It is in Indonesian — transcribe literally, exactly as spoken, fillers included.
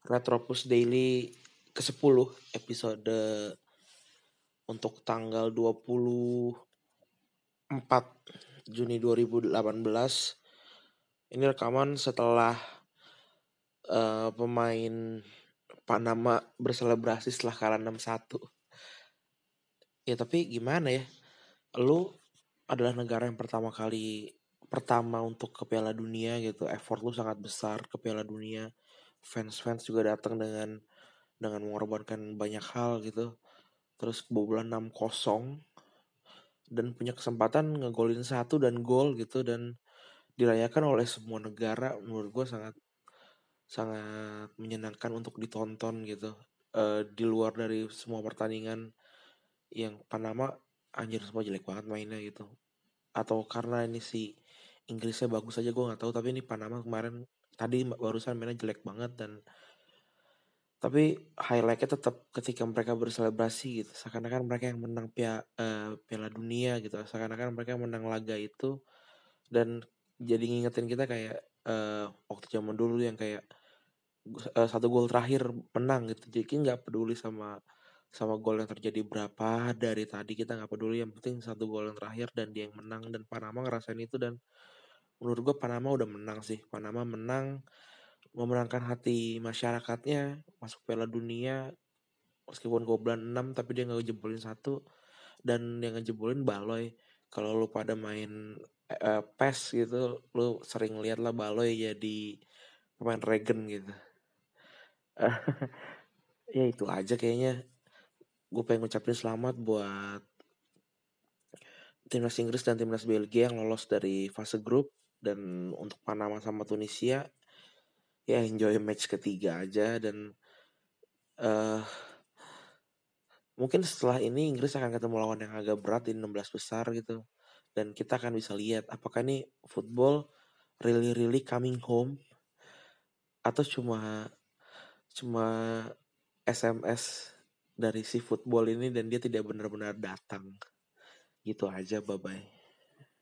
Retropos Daily kesepuluh episode untuk tanggal dua puluh empat Juni dua ribu delapan belas. Ini rekaman setelah uh, pemain Panama berselebrasi setelah kalah enam satu. Ya tapi gimana ya? Lu adalah negara yang pertama kali pertama untuk ke Piala Dunia gitu. Effort lu sangat besar ke Piala Dunia. Fans-fans juga datang dengan dengan mengorbankan banyak hal gitu. Terus kebobolan enam kosong dan punya kesempatan ngegolin satu dan gol gitu, dan dirayakan oleh semua negara. Menurut gue sangat sangat menyenangkan untuk ditonton gitu. E, di luar dari semua pertandingan yang Panama anjir semua jelek banget mainnya gitu, atau karena ini si Inggrisnya bagus aja gue nggak tahu, tapi ini Panama kemarin tadi barusan mainnya jelek banget. Dan tapi highlightnya tetap ketika mereka berselebrasi gitu, seakan-akan mereka yang menang pia, uh, Piala Dunia gitu, seakan-akan mereka yang menang laga itu. Dan jadi ngingetin kita kayak uh, waktu zaman dulu yang kayak uh, satu gol terakhir menang gitu. Jadi nggak peduli sama sama gol yang terjadi berapa dari tadi, kita nggak peduli, yang penting satu gol yang terakhir dan dia yang menang. Dan Panama ngerasain itu, dan menurut gue Panama udah menang sih. Panama menang, memenangkan hati masyarakatnya masuk Piala Dunia meskipun kebobolan enam, tapi dia nggak ngejebolin satu, dan yang ngejebolin Baloy. Kalau lu pada main uh, P E S gitu, lu sering lihat lah Baloy jadi pemain regen gitu. Ya itu aja kayaknya. Gue pengen ngucapin selamat buat timnas Inggris dan timnas Belgia yang lolos dari fase grup, dan untuk Panama sama Tunisia ya enjoy match ketiga aja. Dan uh, mungkin setelah ini Inggris akan ketemu lawan yang agak berat di enam belas besar gitu, dan kita akan bisa lihat apakah nih football really really coming home atau cuma cuma S M S dari si football ini dan dia tidak benar-benar datang. Gitu aja, bye bye.